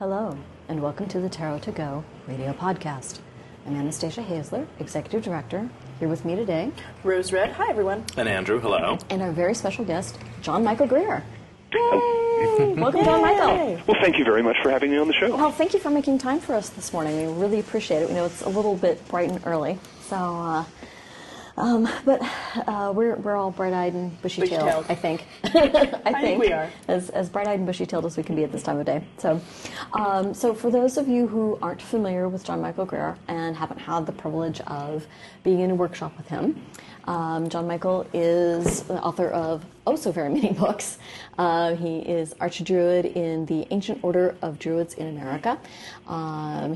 Hello, and welcome to the Tarot to Go radio podcast. I'm Anastasia Hazler, Executive Director. Here with me today, Rose Red. Hi, everyone. And Andrew. Hello. And our very special guest, John Michael Greer. Yay! Welcome, John Michael. Well, thank you very much for having me on the show. Well, thank you for making time for us this morning. We really appreciate it. We know it's a little bit bright and early, so we're all bright-eyed and bushy-tailed. I think. I think we are as bright-eyed and bushy-tailed as we can be at this time of day. So, so for those of you who aren't familiar with John Michael Greer and haven't had the privilege of being in a workshop with him, John Michael is the author of so very many books. He is Archdruid in the Ancient Order of Druids in America.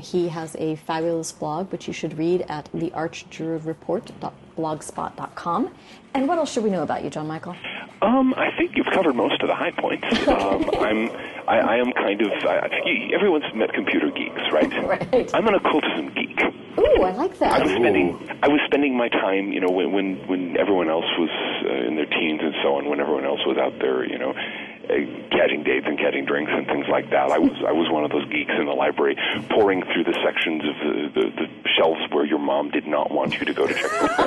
He has a fabulous blog, which you should read at thearchdruidreport.blogspot.com. And what else should we know about you, John Michael? I think you've covered most of the high points. I think everyone's met computer geeks, right? Right. I'm an occultism geek. Ooh, I like that. I was spending my time, you know, when everyone else was in their teens and so on, when everyone else was out there, you know, catching dates and catching drinks and things like that. I was one of those geeks in the library pouring through the sections of the shelves where your mom did not want you to go to check books.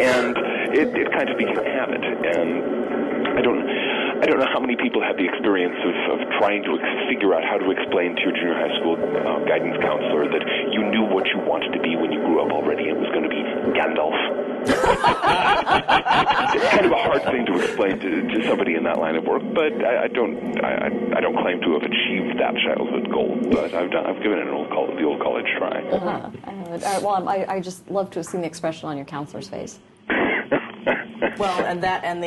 And it kind of became a habit. And I don't know how many people have the experience of trying to figure out how to explain to your junior high school guidance counselor that you knew what you wanted to be when you grew up already. It was going to be Gandalf. It's kind of a hard thing to explain to somebody in that line of work, but I don't claim to have achieved that childhood goal, but I've given it the old college try. Uh-huh. I just love to have seen the expression on your counselor's face. Well, and that, and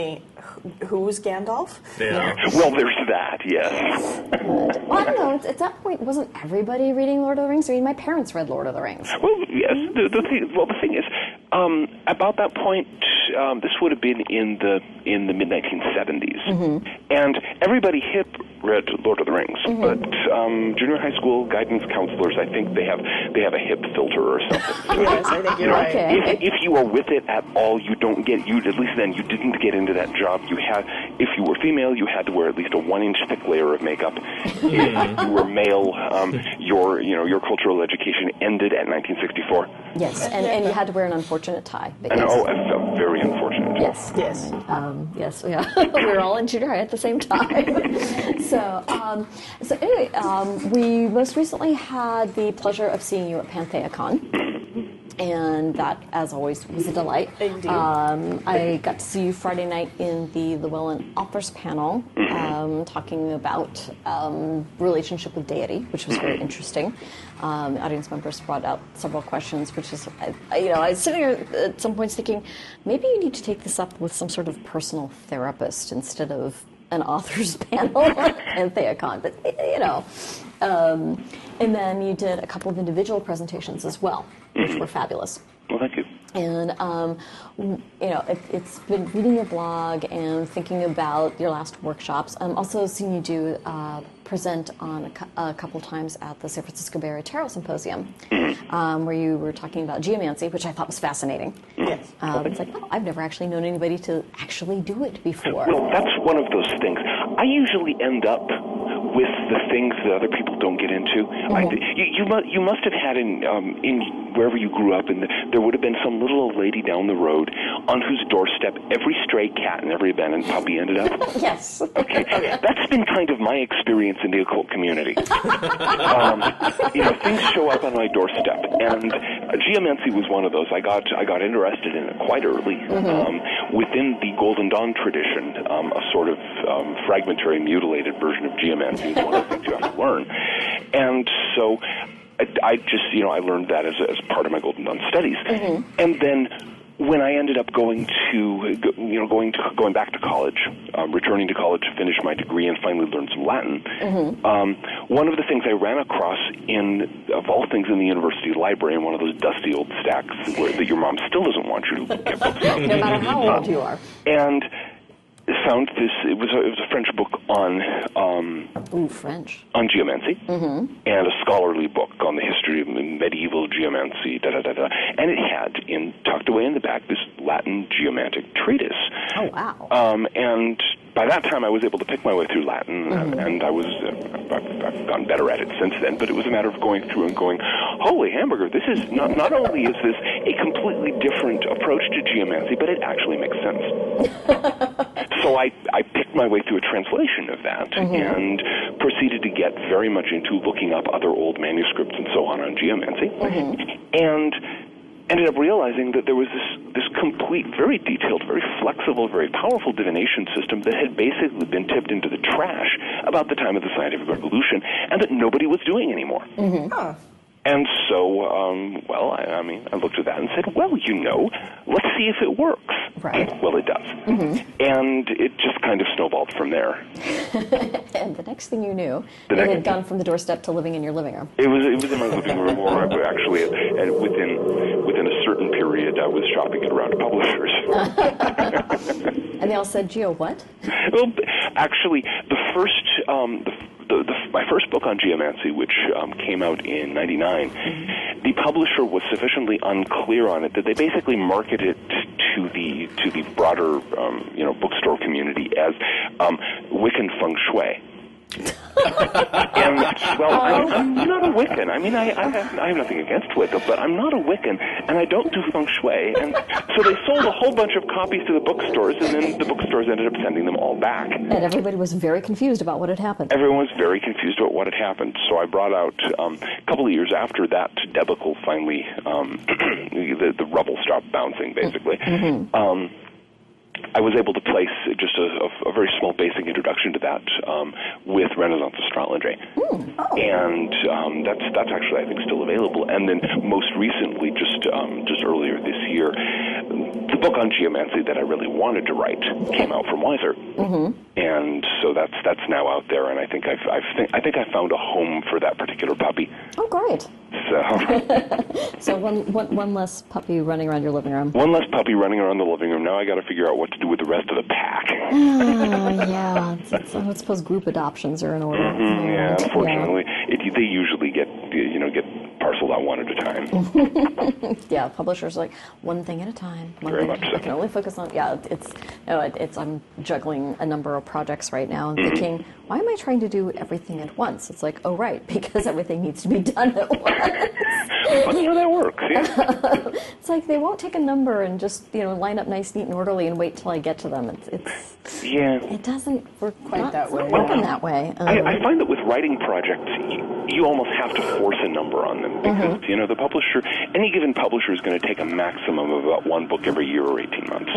who's Gandalf? Yeah. Well, there's that, yes. Well, I don't know. At that point, wasn't everybody reading Lord of the Rings? I mean, my parents read Lord of the Rings. Well, yes. The thing is, about that point, this would have been in the mid-1970s, and everybody read Lord of the Rings, but junior high school guidance counselors, I think they have a hip filter or something. So yes, I think you're right. Okay. If you are with it at all, you don't get you. At least then, you didn't get into that job. If you were female, you had to wear at least a 1-inch thick layer of makeup. If you were male, your cultural education ended at 1964. Yes, and you had to wear an unfortunate tie. And very unfortunate. Yes. We were all in junior high at the same time. So anyway, we most recently had the pleasure of seeing you at PantheaCon. And that, as always, was a delight. Indeed. I got to see you Friday night in the Llewellyn Authors panel, talking about relationship with deity, which was very interesting. Audience members brought out several questions, which is, I was sitting here at some points thinking, maybe you need to take this up with some sort of personal therapist instead of an author's panel and PantheaCon, but and then you did a couple of individual presentations as well, which were fabulous. Well, thank you. And it's been reading your blog and thinking about your last workshops. I'm also seeing you do present on a couple times at the San Francisco Bay Area Tarot Symposium, where you were talking about geomancy, which I thought was fascinating. Yes. It's like, I've never actually known anybody to actually do it before. Well, that's one of those things. I usually end up with the things that other people don't get into. Mm-hmm. You must have had in wherever you grew up, there would have been some little old lady down the road on whose doorstep every stray cat and every abandoned puppy ended up. Yes. Okay. Oh, yeah. That's been kind of my experience in the occult community. Things show up on my doorstep, and geomancy was one of those. I got interested in it quite early. Mm-hmm. Within the Golden Dawn tradition, a sort of fragmentary, mutilated version of geomancy. One of the things you have to learn, and so I learned that as part of my Golden Dawn studies, and then when I ended up going back to college, returning to college to finish my degree and finally learn some Latin, one of the things I ran across of all things, in the university library, in one of those dusty old stacks that your mom still doesn't want you to get books from, no matter how old you are, and found this. It was a French book on French on geomancy, and a scholarly book on the history of medieval geomancy. And it had tucked away in the back this Latin geomantic treatise. Oh wow! And by that time, I was able to pick my way through Latin, and I was, I've gotten better at it since then, but it was a matter of going through and going, holy hamburger, this is, not only is this a completely different approach to geomancy, but it actually makes sense. So I picked my way through a translation of that and proceeded to get very much into looking up other old manuscripts and so on geomancy, and ended up realizing that there was this complete, very detailed, very flexible, very powerful divination system that had basically been tipped into the trash about the time of the scientific revolution, and that nobody was doing anymore. And so, well, I mean, I looked at that and said, well, you know, let's see if it works. Right. Well, it does. And it just kind of snowballed from there. And the next thing you knew, you had gone from the doorstep to living in your living room. It was in my living room, or I was actually, and within a certain period, I was shopping it around to publishers. And they all said, Geo, what? Well, actually, my first book on geomancy, which came out in '99, the publisher was sufficiently unclear on it that they basically marketed it to the broader bookstore community as Wiccan feng shui. And, well, I'm not a Wiccan. I mean, I have nothing against Wicca, but I'm not a Wiccan, and I don't do feng shui. And so they sold a whole bunch of copies to the bookstores, and then the bookstores ended up sending them all back. And everybody was very confused about what had happened. Everyone was very confused about what had happened. So I brought out, a couple of years after that, debacle finally, the rubble stopped bouncing, basically. I was able to place just a very small basic introduction to that with Renaissance Astrology. And that's actually, I think, still available. And then most recently, just earlier this year, the book on geomancy that I really wanted to write came out from Wiser. And so that's now out there, and I think I found a home for that particular puppy. Oh, great. So so one less puppy running around your living room. One less puppy running around the living room. Now I got to figure out what to do with the rest of the pack. Yeah, I would suppose group adoptions are in order. Yeah, unfortunately, they usually get parceled out one at a time. Yeah, publishers are like one thing at a time. Very much so. I can only focus on I'm juggling a number of projects right now and thinking, why am I trying to do everything at once? It's like, oh right, because everything needs to be done at once. Funny how that works, yeah. It's like they won't take a number and just, line up nice, neat, and orderly and wait till I get to them. It's yeah. It doesn't work quite that way. I find that with writing projects, you almost have to force a number on them because the publisher, any given publisher, is going to take a maximum of about one book every year or 18 months.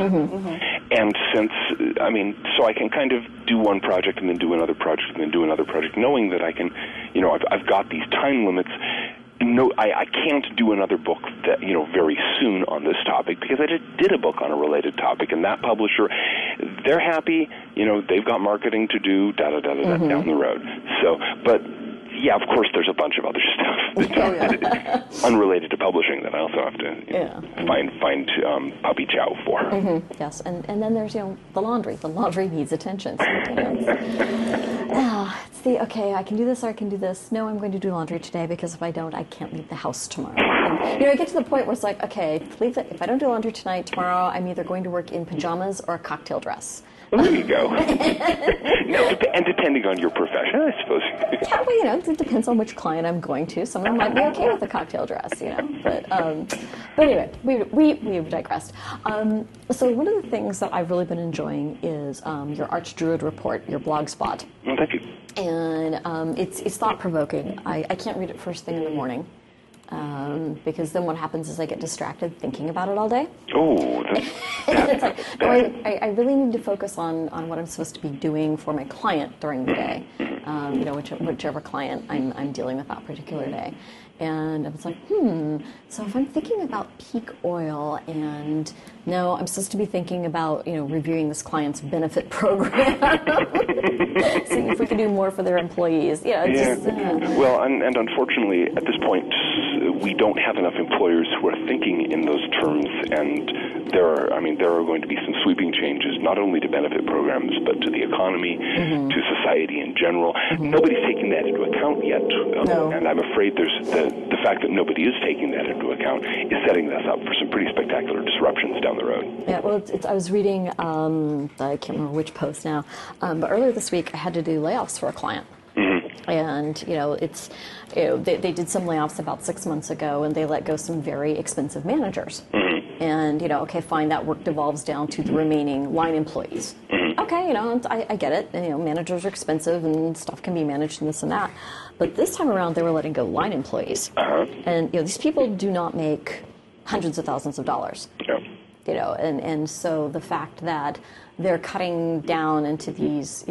And since so I can kind of do one project and then do another project and then do another project, knowing that I can, I've got these time limits. No, I can't do another book that very soon on this topic because I just did a book on a related topic, and that publisher, they're happy, they've got marketing to do, down the road. So, but yeah, of course, there's a bunch of other stuff that's unrelated to publishing that I also have to find puppy chow for. Yes, and then there's the laundry. The laundry needs attention. Okay, I can do this, or I can do this. No, I'm going to do laundry today because if I don't, I can't leave the house tomorrow. And, I get to the point where it's like, okay, if I don't do laundry tonight, tomorrow I'm either going to work in pajamas or a cocktail dress. Well, there you go. And depending on your profession, I suppose. Yeah, well, it depends on which client I'm going to. Some of them might be okay with a cocktail dress, But anyway, we've digressed. So one of the things that I've really been enjoying is your Arch Druid Report, your blog spot. Well, thank you. And it's thought-provoking. I can't read it first thing in the morning. Because then what happens is I get distracted thinking about it all day. Oh, that's like, I really need to focus on what I'm supposed to be doing for my client during the day, whichever client I'm dealing with that particular day. And I was like, so if I'm thinking about peak oil and no, I'm supposed to be thinking about, reviewing this client's benefit program, seeing if we can do more for their employees. Well, and unfortunately, at this point, we don't have enough employers who are thinking in those terms, and there are going to be some sweeping changes, not only to benefit programs, but to the economy, mm-hmm. to society in general. Mm-hmm. Nobody's taking that into account yet, no. And I'm afraid the fact that nobody is taking that into account is setting us up for some pretty spectacular disruptions down the road. Yeah, well, I was reading, I can't remember which post now, but earlier this week I had to do layoffs for a client. And, they did some layoffs about 6 months ago, and they let go some very expensive managers. Mm-hmm. And, okay, fine, that work devolves down to the remaining line employees. Mm-hmm. Okay, I get it. And, managers are expensive, and stuff can be managed and this and that. But this time around, they were letting go line employees. Uh-huh. And, these people do not make hundreds of thousands of dollars. Yeah. And so the fact that they're cutting down into these,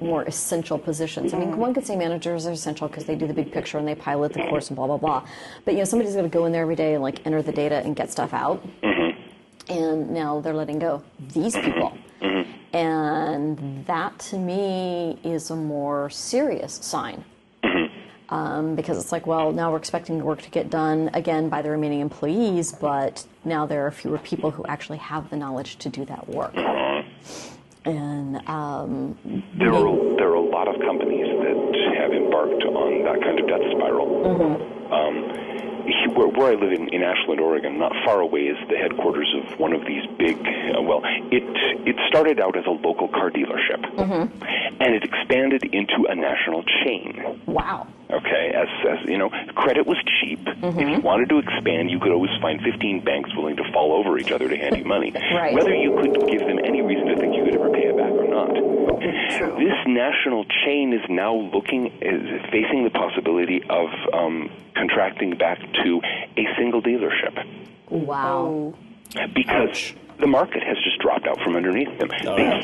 more essential positions. I mean, one could say managers are essential because they do the big picture and they pilot the course and blah, blah, blah. But, somebody's going to go in there every day and, enter the data and get stuff out. Mm-hmm. And now they're letting go these people. Mm-hmm. And that, to me, is a more serious sign. Mm-hmm. Because it's now we're expecting the work to get done, again, by the remaining employees, but now there are fewer people who actually have the knowledge to do that work. And there are a lot of companies that have embarked on that kind of death spiral. Mm-hmm. Where I live in Ashland, Oregon, not far away is the headquarters of one of these big, it started out as a local car dealership, mm-hmm. and it expanded into a national chain. Wow. Okay, as credit was cheap. Mm-hmm. If you wanted to expand, you could always find 15 banks willing to fall over each other to hand you money. Right. Whether you could give them any reason to think you could ever pay it back or not. True. This national chain is now facing the possibility of contracting back to a single dealership. Wow. Because the market has just dropped out from underneath them. Oh,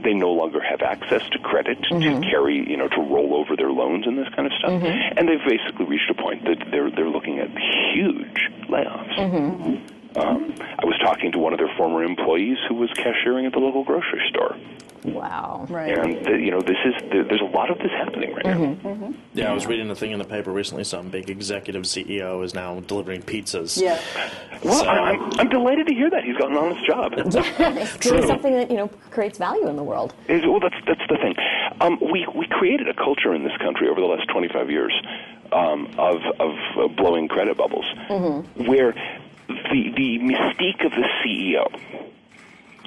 they no longer have access to credit, mm-hmm. to carry, to roll over their loans and this kind of stuff. Mm-hmm. And they've basically reached a point that they're looking at huge layoffs. Mm-hmm. I was talking to one of their former employees who was cashiering at the local grocery store. Wow. Right. And, there's a lot of this happening right mm-hmm. now. Mm-hmm. Yeah, I was reading a thing in the paper recently. Some big executive CEO is now delivering pizzas. Yeah. Well, so, I'm delighted to hear that. He's got an honest job. Doing something that, creates value in the world. Well, that's the thing. We created a culture in this country over the last 25 years of blowing credit bubbles, mm-hmm. where the mystique of the CEO...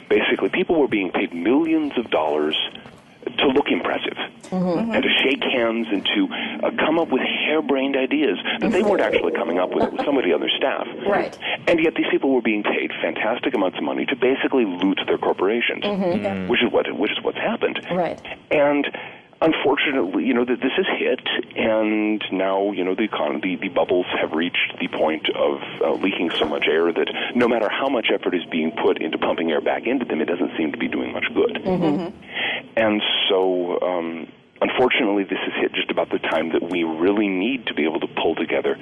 Basically, people were being paid millions of dollars to look impressive, mm-hmm. and to shake hands and to come up with harebrained ideas that they weren't actually coming up with. It was somebody on their staff. Right. And yet these people were being paid fantastic amounts of money to basically loot their corporations, mm-hmm. which is what's happened. Right. And unfortunately, this has hit, and now, the economy, the bubbles have reached the point of leaking so much air that no matter how much effort is being put into pumping air back into them, it doesn't seem to be doing much good. Mm-hmm. And so, unfortunately, this has hit just about the time that we really need to be able to pull together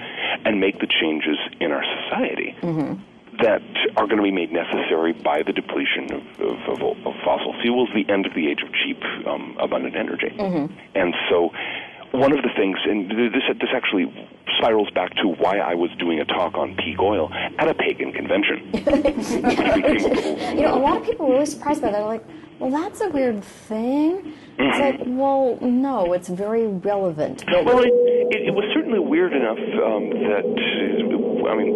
and make the changes in our society. Mm-hmm. that are going to be made necessary by the depletion of fossil fuels, the end of the age of cheap, abundant energy. Mm-hmm. And so one of the things, and this actually spirals back to why I was doing a talk on peak oil at a pagan convention. A lot of people were really surprised by that. They're like, well, that's a weird thing. Mm-hmm. It's like, well, no, it's very relevant. Well, it was certainly weird enough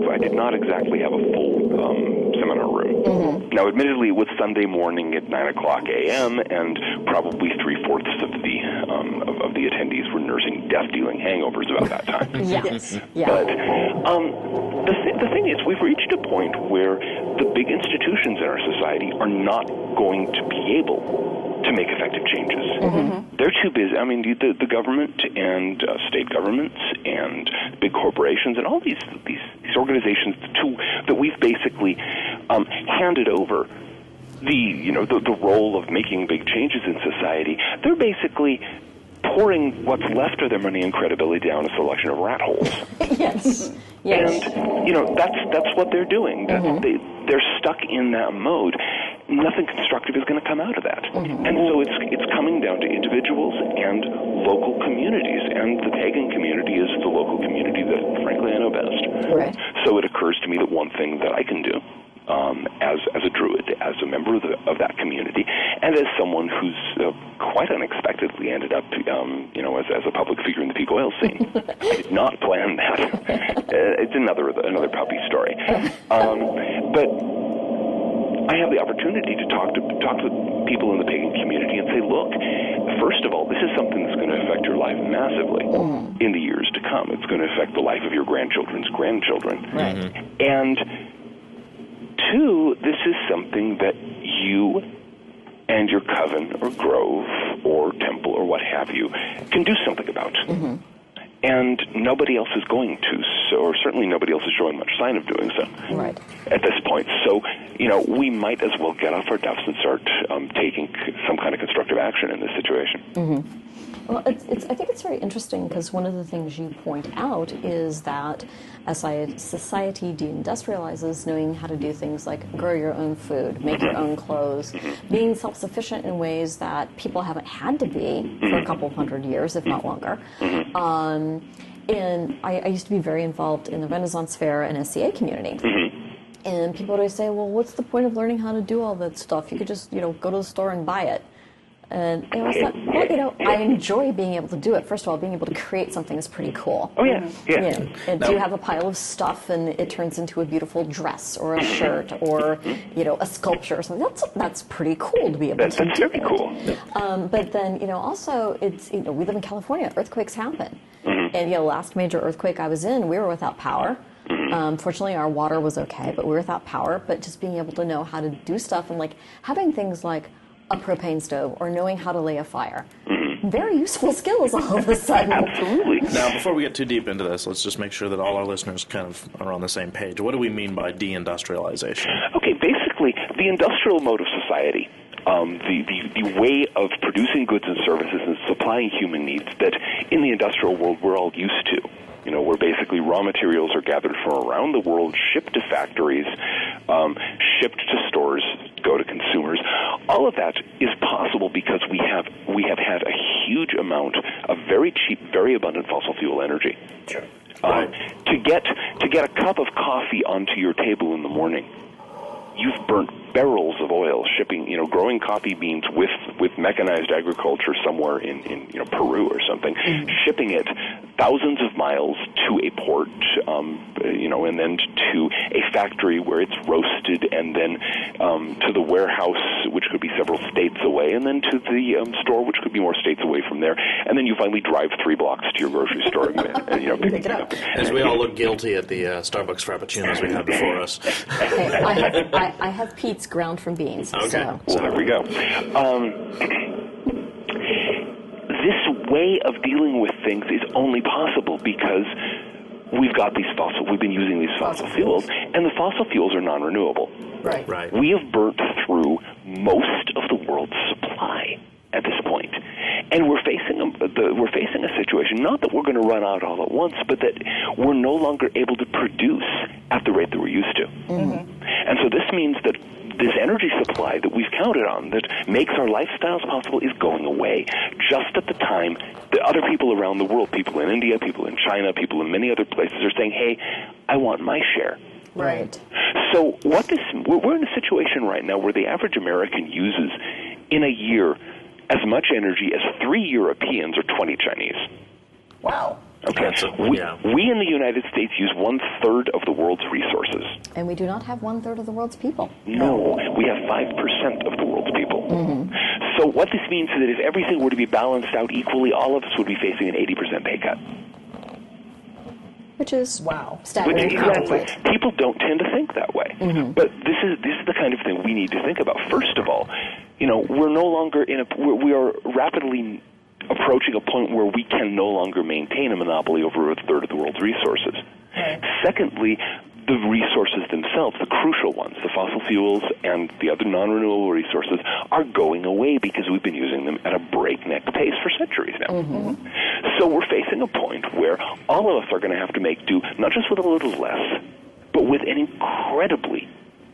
I did not exactly have a full seminar room. Mm-hmm. Now, admittedly, it was Sunday morning at 9:00 a.m., and probably 3/4 of the attendees were nursing death-dealing hangovers about that time. Yes. Yeah. But the thing is, we've reached a point where the big institutions in our society are not going to be able to make effective changes. Mm-hmm. They're too busy. I mean, the government and state governments and big corporations and all these organizations that we've basically handed over the role of making big changes in society. They're basically pouring what's left of their money and credibility down a selection of rat holes. Yes. Yes. And that's what they're doing. Mm-hmm. They're stuck in that mode. Nothing constructive is going to come out of that. Mm-hmm. And so it's coming down to individuals and local local communities, and the pagan community is the local community that, frankly, I know best. Right. So it occurs to me that one thing that I can do as a druid, as a member of that community, and as someone who's quite unexpectedly ended up, as a public figure in the peak oil scene. I did not plan that. It's another puppy story. But I have the opportunity to talk to people in the pagan community and say, look, first of all, this is something that's going to affect your life massively in the years to come. It's going to affect the life of your grandchildren's grandchildren. Right. And two, this is something that you and your coven or grove or temple or what have you can do something about. Mm-hmm. And nobody else is going to, or certainly nobody else is showing much sign of doing so right. at this point. So, we might as well get off our duffs and start taking some kind of constructive action in this situation. Mm-hmm. Well, I think it's very interesting because one of the things you point out is that as society deindustrializes, knowing how to do things like grow your own food, make your own clothes, being self-sufficient in ways that people haven't had to be for a couple hundred years, if not longer. And I used to be very involved in the Renaissance Fair and SCA community. And people would always say, well, what's the point of learning how to do all that stuff? You could just, go to the store and buy it. And I thought, well, I enjoy being able to do it. First of all, being able to create something is pretty cool. Oh, yeah. And do you have a pile of stuff and it turns into a beautiful dress or a shirt or, a sculpture or something? That's pretty cool to be able to do. That's very cool. But then, also, it's, we live in California. Earthquakes happen. And, last major earthquake I was in, we were without power. Fortunately, our water was okay, but we were without power. But just being able to know how to do stuff and, having things like a propane stove or knowing how to lay a fire. Very useful skills all of a sudden. Absolutely. Now, before we get too deep into this, let's just make sure that all our listeners kind of are on the same page. What do we mean by deindustrialization? Okay, basically, the industrial mode of society, the way of producing goods and services and supplying human needs that in the industrial world we're all used to. Where basically raw materials are gathered from around the world, shipped to factories, shipped to stores, go to consumers. All of that is possible because we have had a huge amount of very cheap, very abundant fossil fuel energy. Sure. To get a cup of coffee onto your table in the morning, you've burnt barrels of oil shipping, growing coffee beans with mechanized agriculture somewhere in Peru or something, shipping it thousands of miles to a port, and then to a factory where it's roasted, and then to the warehouse, which could be several states away, and then to the store, which could be more states away from there, and then you finally drive 3 blocks to your grocery store and pick it up. As we all look guilty at the Starbucks frappuccinos we had before us. Okay, I have Pete's ground from beans. Okay, so there we go. This way of dealing with things is only possible because we've been using these fossil fuels, and the fossil fuels are non-renewable. Right. Right. We have burnt through most of the world's supply at this point, and we're facing a situation, not that we're going to run out all at once, but that we're no longer able to produce at the rate that we're used to. And so this means that this energy supply that we've counted on that makes our lifestyles possible is going away just at the time that other people around the world, people in India, people in China, people in many other places are saying, hey, I want my share. Right. So we're in a situation right now where the average American uses in a year as much energy as 3 Europeans or 20 Chinese. Wow. Okay, so we in the United States use 1/3 of the world's resources. And we do not have 1/3 of the world's people. No, we have 5% of the world's people. So what this means is that if everything were to be balanced out equally, all of us would be facing an 80% pay cut. Which is staggering. Exactly. People don't tend to think that way. But this is the kind of thing we need to think about. First of all, we're no longer we are rapidly approaching a point where we can no longer maintain a monopoly over 1/3 of the world's resources. Secondly, the resources themselves, the crucial ones, the fossil fuels and the other non-renewable resources, are going away because we've been using them at a breakneck pace for centuries now. So we're facing a point where all of us are going to have to make do, not just with a little less, but with an incredibly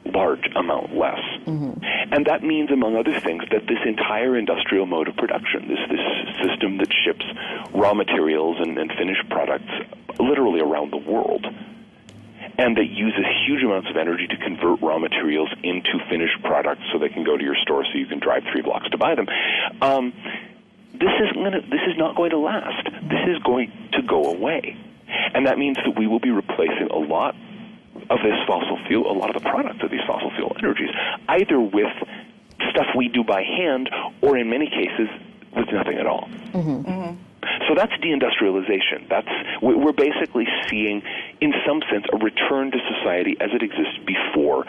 large amount less. And that means, among other things, that this entire industrial mode of production, this system that ships raw materials and finished products literally around the world, and that uses huge amounts of energy to convert raw materials into finished products so they can go to your store so you can drive 3 blocks to buy them. This is not going to last. This is going to go away. And that means that we will be replacing a lot of this fossil fuel, a lot of the products of these fossil fuel energies, either with stuff we do by hand or, in many cases, with nothing at all. Mm-hmm. Mm-hmm. So that's deindustrialization. We're basically seeing, in some sense, a return to society as it existed before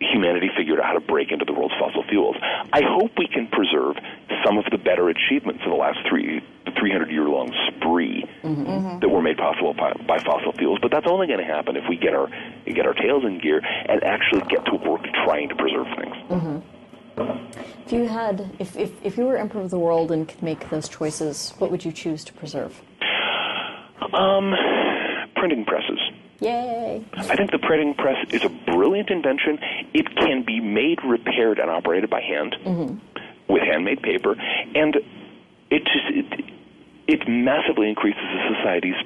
humanity figured out how to break into the world's fossil fuels. I hope we can preserve some of the better achievements of the last 300-year-long spree mm-hmm, mm-hmm. that were made possible by fossil fuels, but that's only going to happen if we get our tails in gear and actually get to work trying to preserve things. Mm-hmm. If you were emperor of the world and could make those choices, what would you choose to preserve? Printing presses. Yay! I think the printing press is a brilliant invention. It can be made, repaired, and operated by hand mm-hmm. with handmade paper, and it massively increases the society's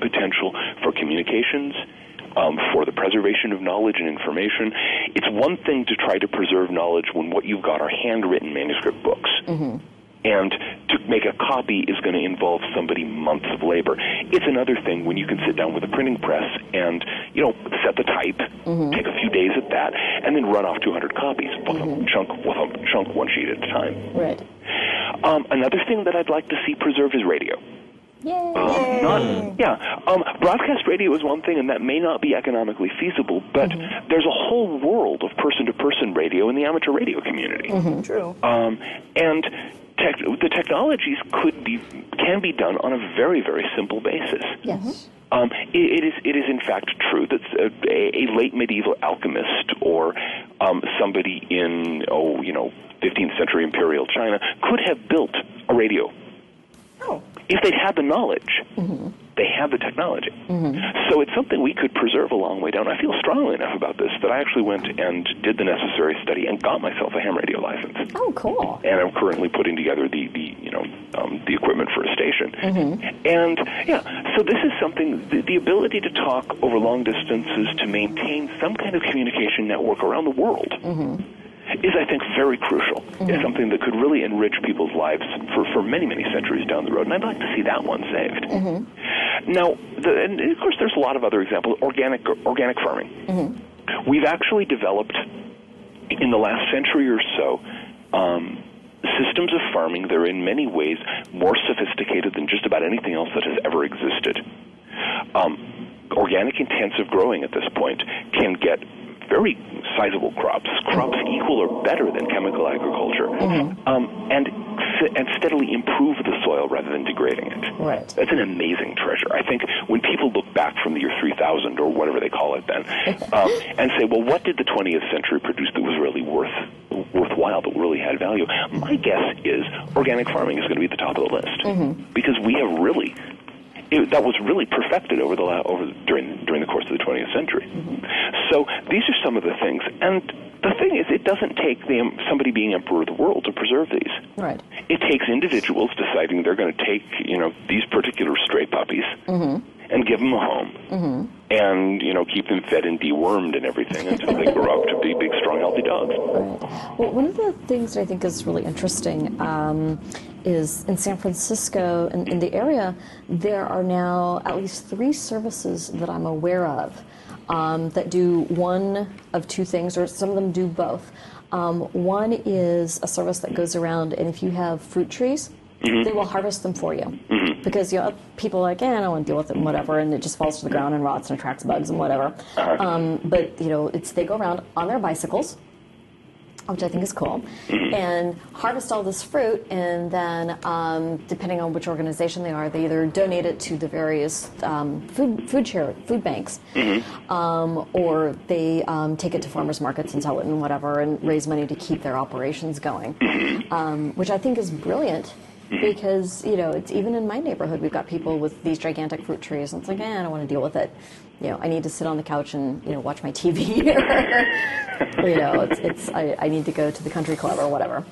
potential for communications. For the preservation of knowledge and information. It's one thing to try to preserve knowledge when what you've got are handwritten manuscript books. Mm-hmm. And to make a copy is going to involve somebody months of labor. It's another thing when you can sit down with a printing press and, set the type, mm-hmm. take a few days at that, and then run off 200 copies, mm-hmm. chunk, one sheet at a time. Right. Another thing that I'd like to see preserved is radio. Yay. Broadcast radio is one thing, and that may not be economically feasible, but mm-hmm. there's a whole world of person-to-person radio in the amateur radio community. Mm-hmm. True. The technologies can be done on a very, very simple basis. Yes. It is in fact true that a late medieval alchemist or somebody in 15th century imperial China could have built a radio. Oh. If they had the knowledge, mm-hmm. they have the technology. Mm-hmm. So it's something we could preserve a long way down. I feel strongly enough about this that I actually went and did the necessary study and got myself a ham radio license. Oh, cool! And I'm currently putting together the equipment for a station. Mm-hmm. And so this is something. The ability to talk over long distances, to maintain some kind of communication network around the world. Mm-hmm. is, I think, very crucial. Mm-hmm. It's something that could really enrich people's lives for many, many centuries down the road, and I'd like to see that one saved. Mm-hmm. Now, and of course, there's a lot of other examples. Organic farming. Mm-hmm. We've actually developed, in the last century or so, systems of farming that are in many ways more sophisticated than just about anything else that has ever existed. Organic intensive growing at this point can get very sizable crops equal or better than chemical agriculture, mm-hmm. and steadily improve the soil rather than degrading it. Right. That's an amazing treasure. I think when people look back from the year 3000 or whatever they call it then, and say, well, what did the 20th century produce that was really worthwhile, that really had value? My guess is organic farming is going to be at the top of the list, mm-hmm. because we have really... that was really perfected during the course of the 20th century. Mm-hmm. So these are some of the things. And the thing is, it doesn't take somebody being emperor of the world to preserve these. Right. It takes individuals deciding they're going to take these particular stray puppies mm-hmm. and give them a home mm-hmm. and keep them fed and dewormed and everything until they grow up to be big, strong, healthy dogs. Right. Well, one of the things that I think is really interesting. Is in San Francisco and in the area, there are now at least 3 services that I'm aware of that do one of 2 things, or some of them do both. One is a service that goes around, and if you have fruit trees, mm-hmm. they will harvest them for you. Mm-hmm. Because people are like, I don't want to deal with it and whatever, and it just falls to the ground and rots and attracts bugs and whatever. But they go around on their bicycles, which I think is cool, mm-hmm. and harvest all this fruit, and then depending on which organization they are, they either donate it to the various food banks, mm-hmm. Or they take it to farmers markets and sell it and whatever, and raise money to keep their operations going, mm-hmm. Which I think is brilliant. Because, it's even in my neighborhood, we've got people with these gigantic fruit trees, and it's like, I don't want to deal with it. I need to sit on the couch and, watch my TV. It's I need to go to the country club or whatever.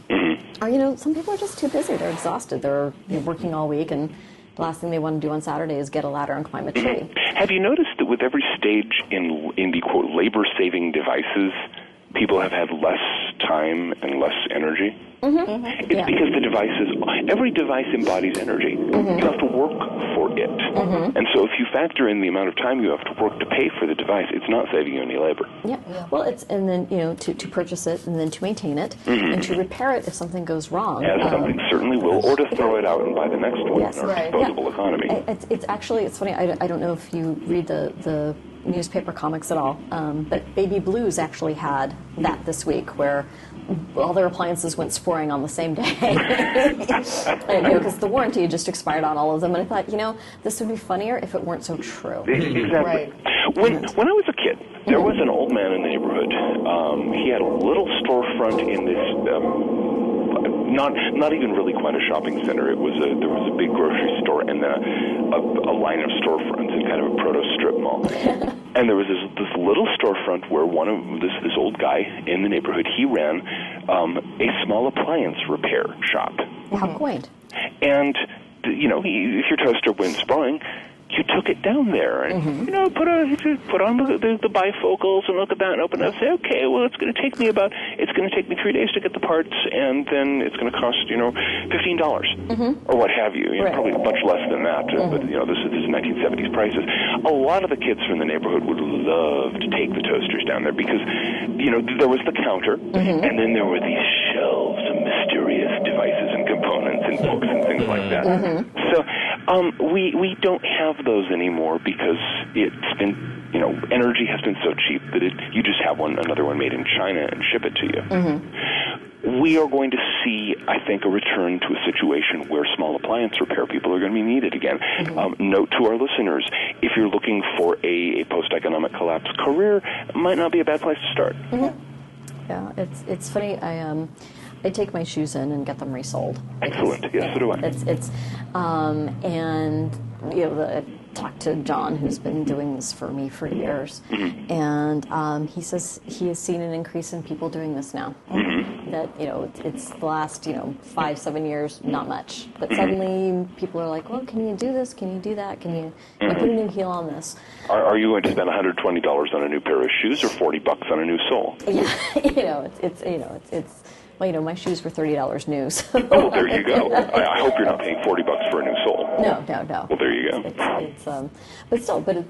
or, you know, some people are just too busy. They're exhausted. They're working all week, and the last thing they want to do on Saturday is get a ladder and climb a tree. Have you noticed that with every stage in the, quote, labor-saving devices, people have had less time and less energy? Mm-hmm. Mm-hmm. It's because the devices, every device embodies energy. Mm-hmm. You have to work for it. Mm-hmm. And so if you factor in the amount of time you have to work to pay for the device, it's not saving you any labor. Yeah. Well, it's, and then, you know, to purchase it and then to maintain it and to repair it if something goes wrong. As something certainly will, or to throw it out and buy the next one in our disposable economy. It's actually, it's funny, I don't know if you read the newspaper comics at all, but Baby Blues actually had that this week, where all their appliances went sporing on the same day, because the warranty just expired on all of them. And I thought, you know, this would be funnier if it weren't so true. Exactly. Right. When I was a kid, there was an old man in the neighborhood. He had a little storefront in this. Not even really quite a shopping center. It was there was a big grocery store and a line of storefronts and kind of a proto strip mall. And there was this little storefront where one of this old guy in the neighborhood, he ran a small appliance repair shop. How quaint! And you know, if your toaster went spoiling, you took it down there and you know, put on the bifocals and look at that and open it up and say, okay, well, it's going to take me 3 days to get the parts, and then it's going to cost, you know, $15 or what have you. You know, probably much less than that, but you know, this is 1970s prices. A lot of the kids from the neighborhood would love to take the toasters down there because, you know, there was the counter and then there were these shelves of mysterious devices and components and books and things like that. So we don't have those anymore because it's been, you know, energy has been so cheap that you just have another one made in China and ship it to you. We are going to see, I think, a return to a situation where small appliance repair people are going to be needed again. Note to our listeners, if you're looking for a post-economic collapse career, it might not be a bad place to start. Yeah, it's funny. I take my shoes in and get them resold. Excellent. Yes, so do I. And you know, I talked to John, who's been doing this for me for years, and he says he has seen an increase in people doing this now. That, you know, it's the last, you know, 5-7 years, not much, but suddenly people are like, well, can you do this? Can you do that? Can you, put a new heel on this? Are you going to spend $120 on a new pair of shoes or $40 on a new sole? Yeah, you know, it's well, you know, my shoes were $30 new. So. Oh, well, there you go. I hope you're not paying $40 for a new sole. No. Well, there you go.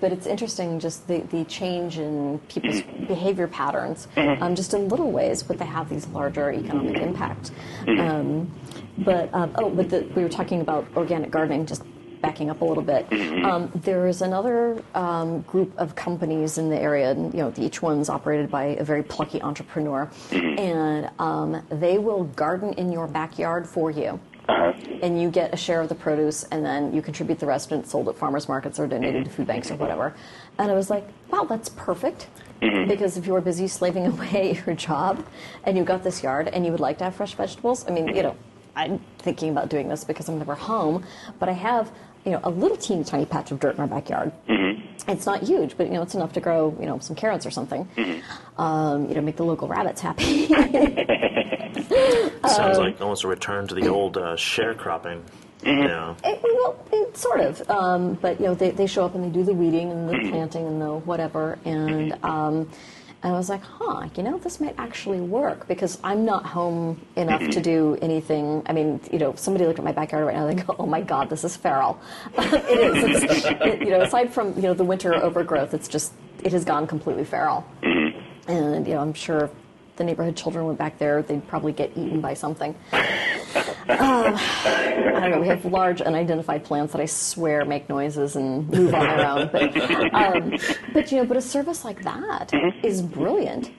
But it's interesting, just the change in people's behavior patterns, just in little ways, but they have these larger economic impacts. We were talking about organic gardening, just backing up a little bit. There is another group of companies in the area, and, you know, each one's operated by a very plucky entrepreneur, and they will garden in your backyard for you. And you get a share of the produce, and then you contribute the rest, and it's sold at farmers markets or donated to food banks or whatever. And I was like, wow, that's perfect, because if you were busy slaving away at your job and you got this yard and you would like to have fresh vegetables, I mean, you know, I'm thinking about doing this because I'm never home, but I have, you know, a little teeny tiny patch of dirt in our backyard. It's not huge, but, you know, it's enough to grow, you know, some carrots or something. You know, make the local rabbits happy. Sounds like almost a return to the old sharecropping. Yeah. Sort of. But, you know, they show up and they do the weeding and the planting and the whatever. And I was like, huh, you know, this might actually work because I'm not home enough to do anything. I mean, you know, somebody looked at my backyard right now, they go, oh my God, this is feral. It is. You know, aside from, you know, the winter overgrowth, it's just, it has gone completely feral. And, you know, I'm sure if the neighborhood children went back there, they'd probably get eaten by something. I don't know, we have large unidentified plants that I swear make noises and move on their own. But you know, but a service like that is brilliant,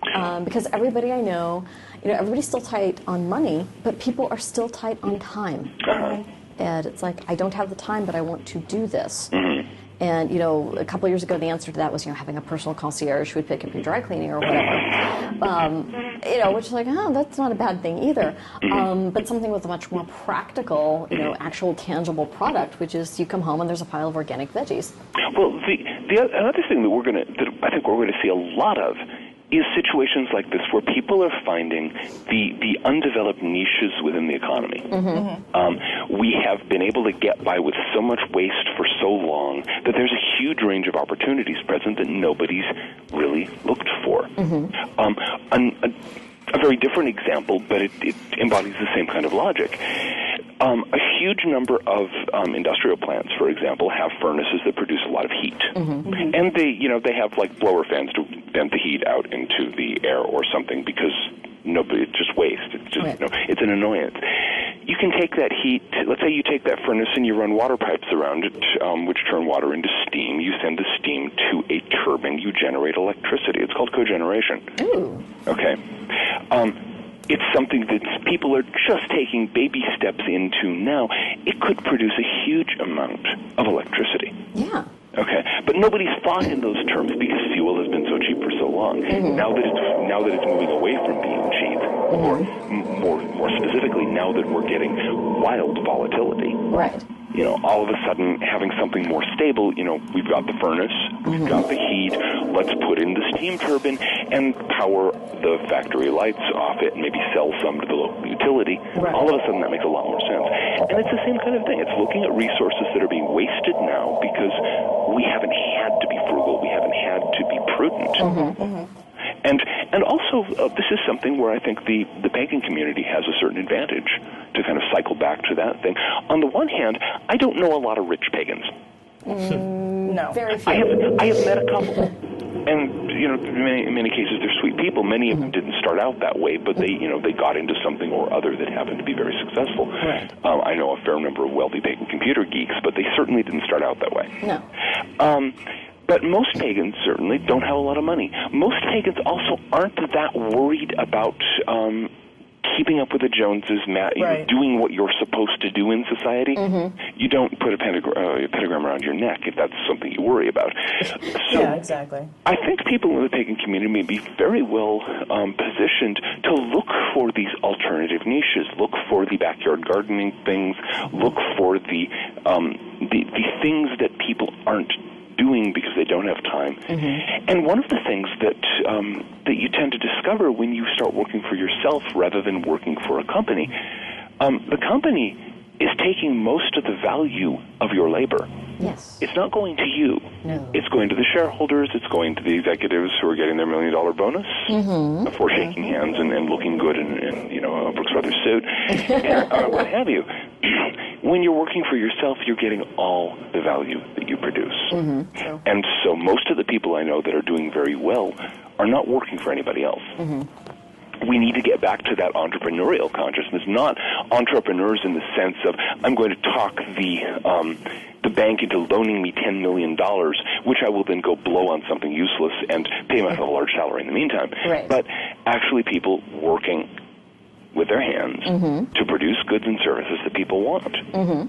because everybody I know, you know, everybody's still tight on money, but people are still tight on time. And it's like, I don't have the time, but I want to do this. And, you know, a couple of years ago, the answer to that was, you know, having a personal concierge who would pick up your dry cleaning or whatever. You know, which is like, oh, that's not a bad thing either. But something with a much more practical, you know, actual tangible product, which is you come home and there's a pile of organic veggies. Well, another thing that I think we're going to see a lot of is situations like this where people are finding the undeveloped niches within the economy. Mm-hmm. We have been able to get by with so much waste for so long that there's a huge range of opportunities present that nobody's really looked for. Mm-hmm. A very different example, but it embodies the same kind of logic. A huge number of industrial plants, for example, have furnaces that produce a lot of heat, mm-hmm. Mm-hmm. and they have like blower fans to vent the heat out into the air or something because nobody, it's just waste. It's just, right. It's an annoyance. You can take that heat. Let's say you take that furnace and you run water pipes around it, which turn water into steam. You send the steam to a turbine. You generate electricity. It's called cogeneration. Ooh. Okay. It's something that people are just taking baby steps into now. It could produce a huge amount of electricity. Yeah. Okay, but nobody's thought in those terms because fuel has been so cheap for so long. Mm-hmm. Now that it's moving away from being cheap, mm-hmm. or more specifically, now that we're getting wild volatility. Right. All of a sudden, having something more stable, we've got the furnace, we've mm-hmm. got the heat, let's put in the steam turbine and power the factory lights off it and maybe sell some to the local utility. Right. All of a sudden, that makes a lot more sense. And it's the same kind of thing. It's looking at resources that are being wasted now because we haven't had to be frugal, we haven't had to be prudent. Mm-hmm. Mm-hmm. And also, this is something where I think the banking community has a certain advantage to kind of cycle back to that thing. On the one hand, I don't know a lot of rich pagans. No. Very few. I have met a couple. And, in many cases, they're sweet people. Many of them didn't start out that way, but they got into something or other that happened to be very successful. Right. I know a fair number of wealthy pagan computer geeks, but they certainly didn't start out that way. No. But most pagans certainly don't have a lot of money. Most pagans also aren't that worried about keeping up with the Joneses, right. doing what you're supposed to do in society. Mm-hmm. You don't put a pentagram around your neck if that's something you worry about. So yeah, exactly. I think people in the pagan community may be very well positioned to look for these alternative niches, look for the backyard gardening things, look for the things that people aren't doing because they don't have time. Mm-hmm. And one of the things that you tend to discover when you start working for yourself rather than working for a company, the company is taking most of the value of your labor. Yes. It's not going to you. No. It's going to the shareholders. It's going to the executives who are getting their $1 million bonus mm-hmm. for shaking hands and looking good in a Brooks Brothers suit and what have you. When you're working for yourself, you're getting all the value that you produce. Mm-hmm. True. And so most of the people I know that are doing very well are not working for anybody else. Mm-hmm. We need to get back to that entrepreneurial consciousness, not entrepreneurs in the sense of I'm going to talk the bank into loaning me $10 million, which I will then go blow on something useless and pay myself a large salary in the meantime. Right. But actually people working with their hands mm-hmm. to produce goods and services that people want. Mm-hmm.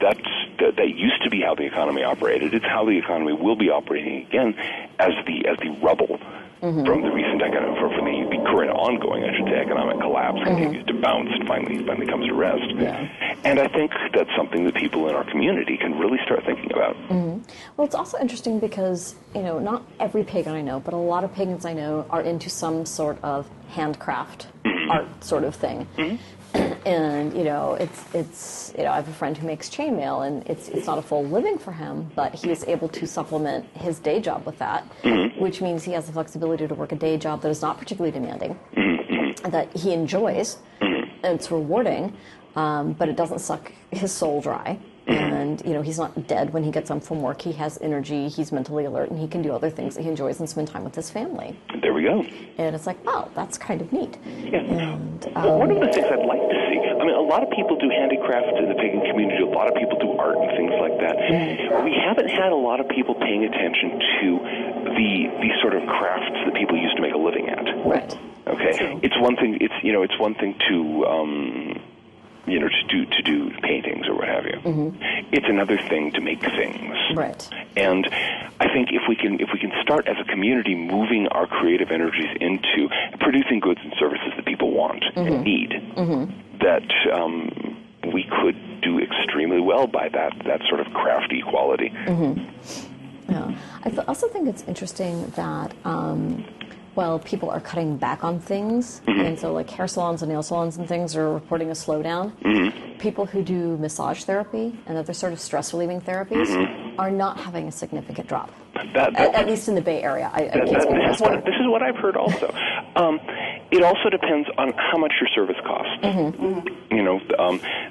That used to be how the economy operated. It's how the economy will be operating again as the rubble mm-hmm. from the recent economic, from the current ongoing, I should say, economic collapse mm-hmm. continues to bounce and finally comes to rest. Yeah. And I think that's something that people in our community can really start thinking about. Mm-hmm. Well, it's also interesting because, not every pagan I know, but a lot of pagans I know are into some sort of handcraft mm-hmm. art sort of thing. Mm-hmm. And it's I have a friend who makes chainmail, and it's not a full living for him, but he's able to supplement his day job with that, mm-hmm. which means he has the flexibility to work a day job that is not particularly demanding, mm-hmm. that he enjoys, mm-hmm. and it's rewarding, but it doesn't suck his soul dry. And, he's not dead when he gets home from work. He has energy, he's mentally alert, and he can do other things that he enjoys and spend time with his family. There we go. And it's like, wow, that's kind of neat. Yeah. And, well, one of the things I'd like to see, a lot of people do handicrafts in the pagan community, a lot of people do art and things like that. Mm-hmm. We haven't had a lot of people paying attention to the sort of crafts that people used to make a living at. Right. Okay. True. It's one thing to... to do paintings or what have you. Mm-hmm. It's another thing to make things. Right. And I think if we can start as a community moving our creative energies into producing goods and services that people want mm-hmm. and need, mm-hmm. that we could do extremely well by that sort of crafty quality. Mm-hmm. Yeah. I also think it's interesting that well, people are cutting back on things, and so like hair salons and nail salons and things are reporting a slowdown. People who do massage therapy and other sort of stress-relieving therapies are not having a significant drop, at least in the Bay Area. This is what I've heard also. It also depends on how much your service costs. You know,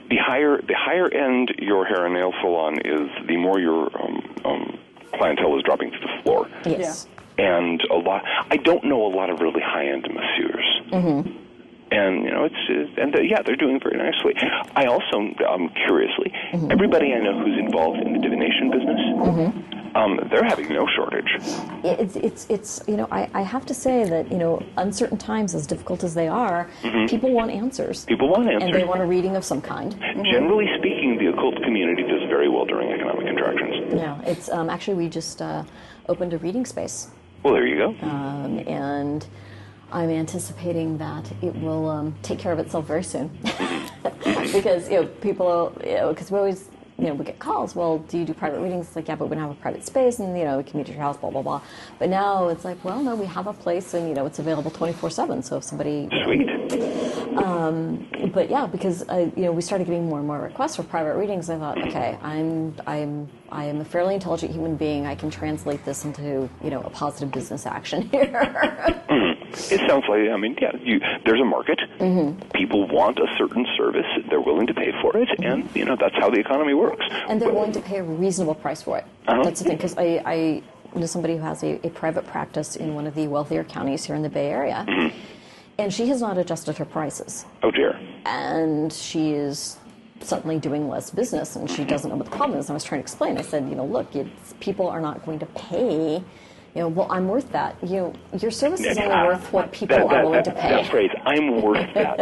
the higher end your hair and nail salon is, the more your clientele is dropping to the floor. Yes. Yeah. And a lot, I don't know a lot of really high-end masseurs. And, you know, yeah, they're doing very nicely. I also, curiously, everybody I know who's involved in the divination business, they're having no shortage. You know, I have to say that, you know, uncertain times, as difficult as they are, people want answers. People want answers. And they want a reading of some kind. Generally speaking, the occult community does very well during economic contractions. Yeah, it's, actually, we just opened a reading space. Well, there you go. And I'm anticipating that it will take care of itself very soon, because you know people, because we always, we get calls. Well, do you do private readings? It's like, yeah, but we don't have a private space, and we can meet at your house, blah blah blah. But now it's like, well, no, we have a place, and it's available 24/7. So if somebody, but yeah, because we started getting more and more requests for private readings. I thought, okay, I am a fairly intelligent human being. I can translate this into a positive business action here. It sounds like, I mean, yeah, there's a market. People want a certain service. They're willing to pay for it, and, that's how the economy works. And they're willing to pay a reasonable price for it. That's the thing, because I know somebody who has a private practice in one of the wealthier counties here in the Bay Area, and she has not adjusted her prices. Oh, dear. And she is suddenly doing less business, and she doesn't know what the problem is. And I was trying to explain. I said, look, people are not going to pay. Well, I'm worth that. Your service is only worth what people are willing to pay. That phrase, I'm worth that.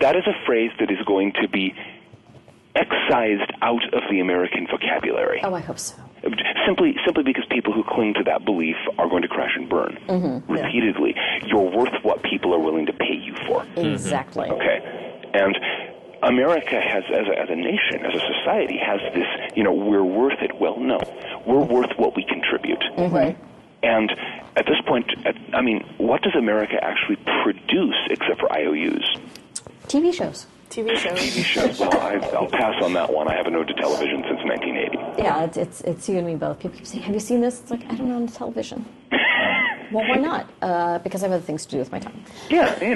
That is a phrase that is going to be excised out of the American vocabulary. Oh, I hope so. Simply because people who cling to that belief are going to crash and burn repeatedly. Yeah. You're worth what people are willing to pay you for. Exactly. Okay. And America has, as a nation, as a society, has this, we're worth it. Well, no. We're worth what we contribute. And at this point, I mean, what does America actually produce except for IOUs? TV shows. TV shows. Well, I'll pass on that one. I haven't owned a television since 1980. Yeah, it's you and me both. People keep saying, have you seen this? It's like, I don't own a television. Well, why not? Because I have other things to do with my time. Yeah, I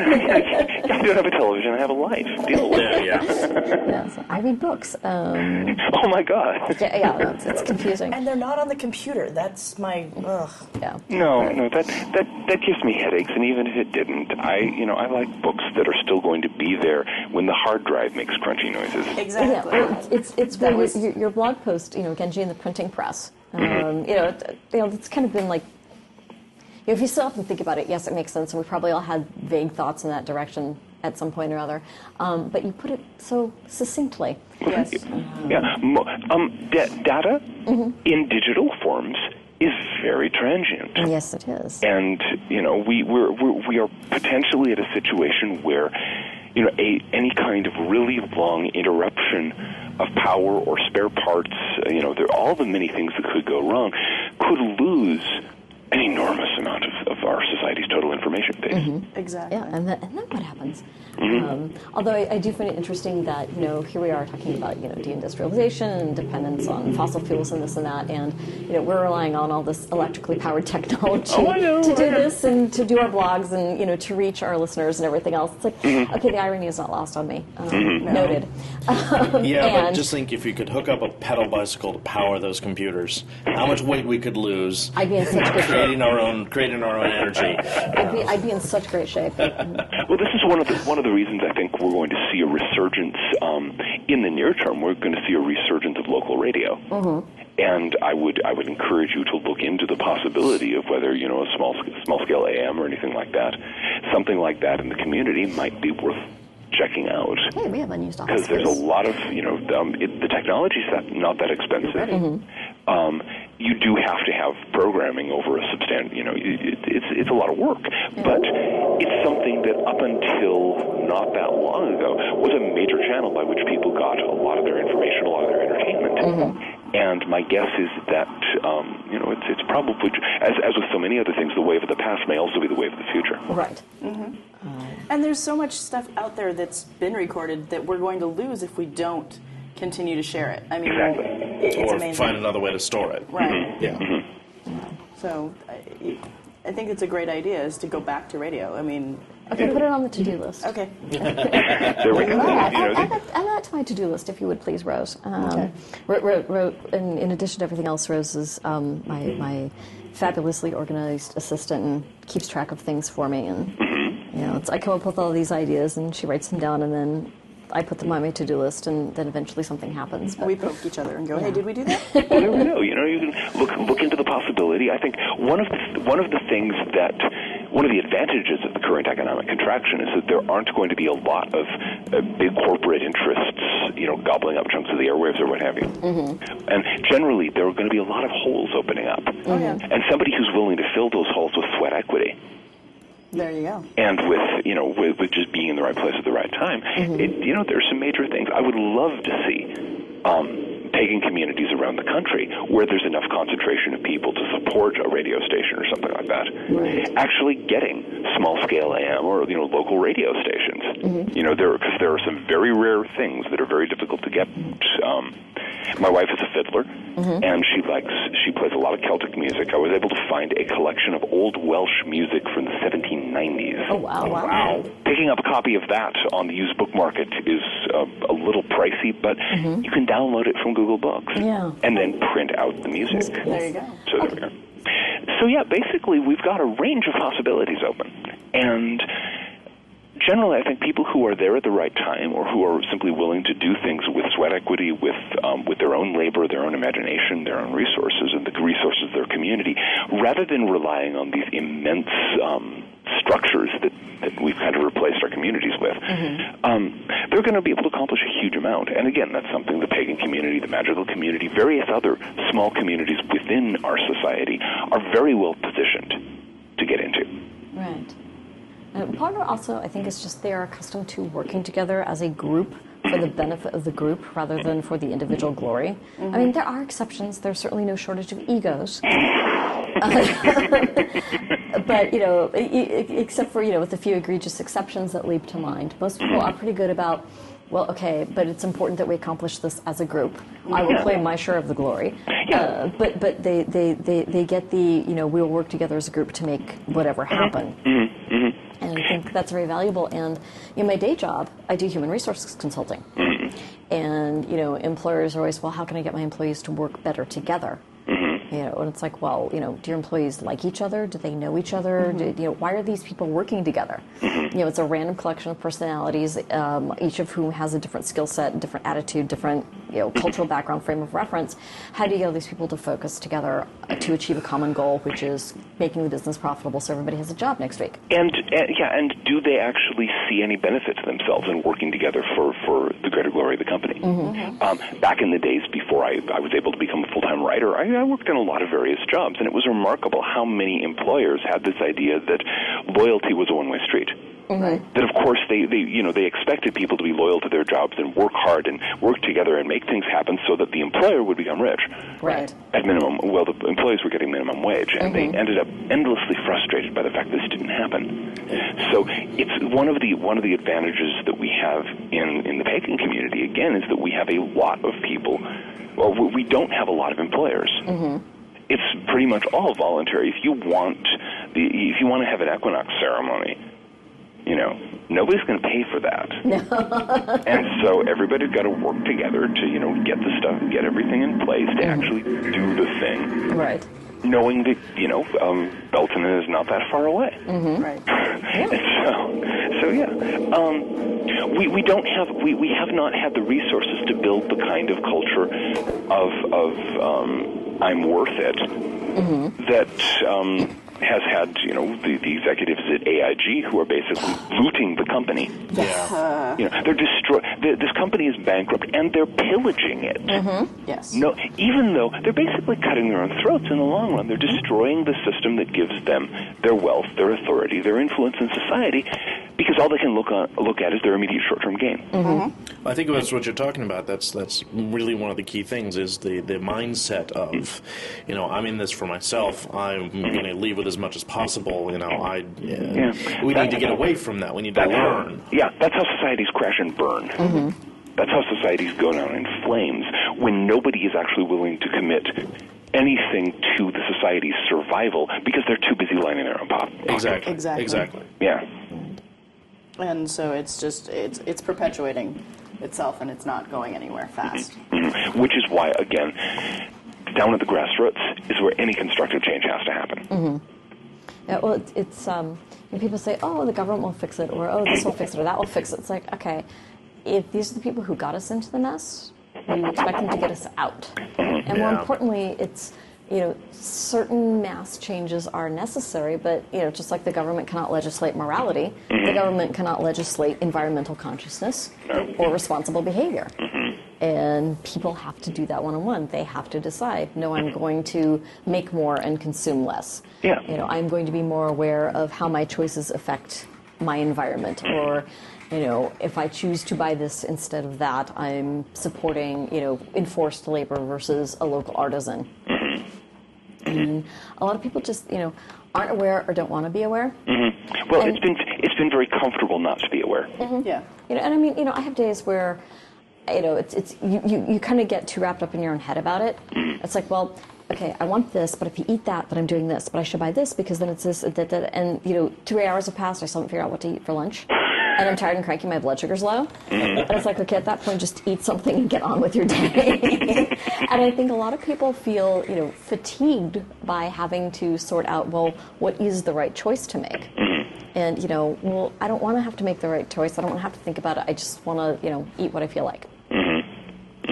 don't have a television. I have a life. Deal with it. Yeah, so I read books. Oh my God. Yeah, it's confusing. And they're not on the computer. That's my ugh. Yeah. No, that gives me headaches. And even if it didn't, I like books that are still going to be there when the hard drive makes crunchy noises. Exactly. Yeah, it's really, your blog post. Genji and the printing press. It's kind of been like. If you stop and think about it, yes, it makes sense, and we probably all had vague thoughts in that direction at some point or other. But you put it so succinctly. Yes. Yeah. Data in digital forms is very transient. Yes, it is. And we are potentially at a situation where any kind of really long interruption of power or spare parts, there are all the many things that could go wrong, could lose an enormous amount of our society's total information base. Exactly. Yeah, and then what happens? Although I do find it interesting that, here we are talking about, deindustrialization and dependence on fossil fuels and this and that, and, we're relying on all this electrically powered technology to do this and to do our blogs and, to reach our listeners and everything else. It's like, okay, the irony is not lost on me. Noted. But just think if you could hook up a pedal bicycle to power those computers, how much weight we could lose. I guess it's good. Creating our own energy. I'd be in such great shape. Well, this is one of the reasons I think we're going to see a resurgence in the near term. We're going to see a resurgence of local radio, and I would encourage you to look into the possibility of whether a small scale AM or anything like that, something like that in the community might be worth checking out. Hey, we have unused office space. Because there's a lot of the technology's not that expensive. You do have to have programming over a substantial, it's a lot of work, but it's something that up until not that long ago was a major channel by which people got a lot of their information, a lot of their entertainment. And my guess is that you know, it's probably, as with so many other things, the wave of the past may also be the wave of the future. Right. Mm-hmm. And there's so much stuff out there that's been recorded that we're going to lose if we don't continue to share it. I mean, exactly. It's amazing. Or find another way to store it. Right. Mm-hmm. Yeah. Mm-hmm. So I think it's a great idea is to go back to radio. I mean. Okay, put it on the to-do list. Okay. There we go. Add that to my to-do list, if you would please, Rose. Okay. In addition to everything else, Rose is my fabulously organized assistant and keeps track of things for me. And you know, I come up with all these ideas, and she writes them down, and then I put them on my to-do list, and then eventually something happens. But we poke each other and go, "Hey, did we do that?" Well, there we go. You know, you can look into the possibility. I think one of the advantages of the current economic contraction is that there aren't going to be a lot of big corporate interests, you know, gobbling up chunks of the airwaves or what have you. Mm-hmm. And generally, there are going to be a lot of holes opening up, and somebody who's willing to fill those holes with sweat equity. There you go. And with, you know, with just being in the right place at the right time, you know, there's some major things. I would love to see pagan communities around the country where there's enough concentration of people to support a radio station or something like that. Right. Actually getting small-scale AM or, you know, local radio stations. Mm-hmm. You know, because there are some very rare things that are very difficult to get. My wife is a fiddler, and she plays a lot of Celtic music. I was able to find a collection of old Welsh music from the 1790s. Oh, wow. Wow. Picking up a copy of that on the used book market is a little pricey, but you can download it from Google Books and then print out the music. Yes. There you go. So there we go. So, yeah, basically we've got a range of possibilities open, and generally, I think people who are there at the right time, or who are simply willing to do things with sweat equity, with their own labor, their own imagination, their own resources, and the resources of their community, rather than relying on these immense structures that we've kind of replaced our communities with, they're going to be able to accomplish a huge amount. And again, that's something the pagan community, the magical community, various other small communities within our society are very well positioned to get into. Right. Part of it also, I think, is just they are accustomed to working together as a group for the benefit of the group rather than for the individual glory. Mm-hmm. I mean, there are exceptions. There's certainly no shortage of egos. But, you know, except for, you know, with a few egregious exceptions that leap to mind, most people are pretty good about, well, okay, but it's important that we accomplish this as a group. I will claim my share of the glory. Yeah. But they get the, you know, we'll work together as a group to make whatever happen. Mm-hmm. Mm-hmm. And I think that's very valuable. And in my day job, I do human resources consulting. Mm-hmm. And, you know, employers are always, well, how can I get my employees to work better together? Mm-hmm. You know, and it's like, well, you know, do your employees like each other? Do they know each other? Mm-hmm. You know, why are these people working together? Mm-hmm. You know, it's a random collection of personalities, each of whom has a different skill set, different attitude, different, you know, cultural background, frame of reference. How do you get all these people to focus together to achieve a common goal, which is making the business profitable so everybody has a job next week? And do they actually see any benefit to themselves in working together for the greater glory of the company? Mm-hmm. Back in the days before I was able to become a full-time writer, I worked in a lot of various jobs, and it was remarkable how many employers had this idea that loyalty was a one-way street. Mm-hmm. That, of course, they expected people to be loyal to their jobs and work hard and work together and make things happen so that the employer would become rich. Right. At minimum, well, the employees were getting minimum wage, and they ended up endlessly frustrated by the fact this didn't happen. So it's one of the advantages that we have in the pagan community, again, is that we have a lot of people, or we don't have a lot of employers. Mm-hmm. It's pretty much all voluntary. If you want to have an equinox ceremony, you know, nobody's going to pay for that. No. And so everybody's got to work together to, you know, get the stuff, get everything in place to actually do the thing. Right. Knowing that, you know, Belton is not that far away. Mm-hmm. Right. And so yeah. We have not had the resources to build the kind of culture of I'm worth it that has had, you know, the executives at AIG who are basically looting the company. Yeah. You know, they're this company is bankrupt and they're pillaging it. Mm-hmm. Yes. No, even though they're basically cutting their own throats in the long run, they're destroying the system that gives them their wealth, their authority, their influence in society, because all they can look at is their immediate short-term gain. Mm-hmm. I think that's what you're talking about. That's really one of the key things is the mindset of, you know, I'm in this for myself. I'm going to leave with as much as possible. You know, we need to get away from that. We need to learn. Yeah, that's how societies crash and burn. Mm-hmm. That's how societies go down in flames when nobody is actually willing to commit anything to the society's survival because they're too busy lining their own pocket. Exactly. Exactly. Exactly. Yeah. And so it's just it's perpetuating itself, and it's not going anywhere fast. Mm-hmm. Which is why, again, down at the grassroots is where any constructive change has to happen. Mm-hmm. Yeah, well, and people say, oh, the government will fix it, or oh, this will fix it, or that will fix it. It's like, okay, if these are the people who got us into the mess, we expect them to get us out. And more importantly, it's, you know, certain mass changes are necessary, but, you know, just like the government cannot legislate morality, the government cannot legislate environmental consciousness or responsible behavior. And people have to do that one-on-one. They have to decide, no, I'm going to make more and consume less. Yeah. You know, I'm going to be more aware of how my choices affect my environment, or, you know, if I choose to buy this instead of that, I'm supporting, you know, enforced labor versus a local artisan. And a lot of people just, you know, aren't aware or don't want to be aware. Mm-hmm. Well, and it's been very comfortable not to be aware. Mm-hmm. Yeah. You know, and I mean, you know, I have days where, you know, you kind of get too wrapped up in your own head about it. Mm-hmm. It's like, well, okay, I want this, but if you eat that, then I'm doing this, but I should buy this because then it's this, that, and, you know, 3 hours have passed, I still haven't figured out what to eat for lunch. And I'm tired and cranky, my blood sugar's low. And it's like, okay, at that point, just eat something and get on with your day. And I think a lot of people feel, you know, fatigued by having to sort out, well, what is the right choice to make? And, you know, well, I don't want to have to make the right choice. I don't want to have to think about it. I just want to, you know, eat what I feel like.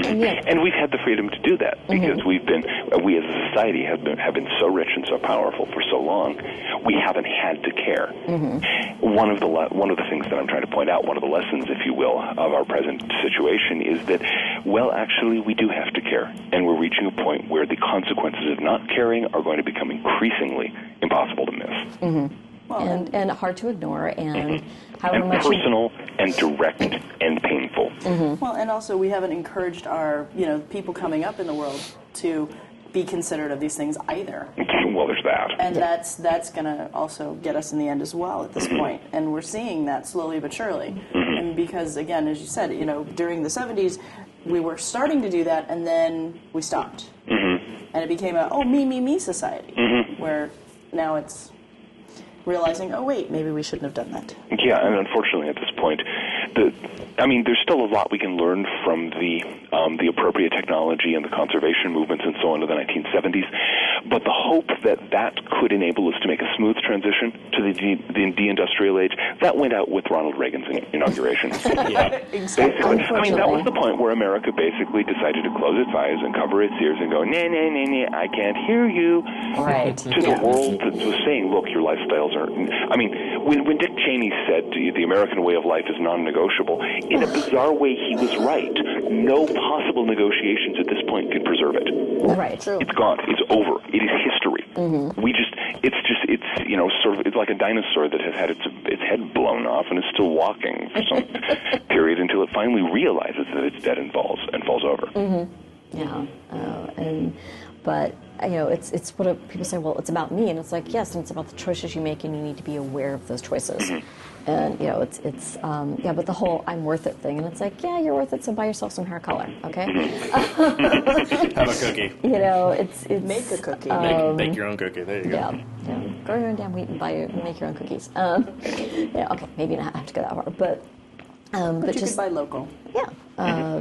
And we've had the freedom to do that because we as a society have been so rich and so powerful for so long, we haven't had to care. One of the things that I'm trying to point out, one of the lessons, if you will, of our present situation is that, well, actually, we do have to care, and we're reaching a point where the consequences of not caring are going to become increasingly impossible to miss. Well, and hard to ignore, and however much personal and direct and painful. Well, and also we haven't encouraged our, you know, people coming up in the world to be considerate of these things either. Well, there's that. And that's going to also get us in the end as well at this point. And we're seeing that slowly but surely. And because, again, as you said, you know, during the 70s, we were starting to do that, and then we stopped. And it became a, oh, me, me, me society, where now it's realizing, oh, wait, maybe we shouldn't have done that. Yeah, and unfortunately at this point, there's still a lot we can learn from the appropriate technology and the conservation movements and so on to the 1970s, but the hope that could enable us to make a smooth transition to the deindustrial age, that went out with Ronald Reagan's inauguration. Yeah. Exactly. I mean, that was the point where America basically decided to close its eyes and cover its ears and go, nay, nay, nay, nay, I can't hear you. Right. To the world that was saying, look, your lifestyles are... I mean, when Dick Cheney said the American way of life is non-negotiable, in a bizarre way, he was right. No possible negotiations at this point could preserve it. Right. True. It's gone. It's over. It is history. It's sort of, it's like a dinosaur that has had its head blown off and is still walking for some period until it finally realizes that it's dead and falls over. Yeah. But, you know, it's what people say, well, it's about me. And it's like, yes, and it's about the choices you make, and you need to be aware of those choices. And, you know, but the whole I'm worth it thing. And it's like, yeah, you're worth it, so buy yourself some hair color, okay? Have a cookie. You know, it's make a cookie. Make your own cookie. There you go. Yeah. Grow your own damn wheat and make your own cookies. Yeah, okay, maybe not have to go that far. But you just could buy local. Yeah.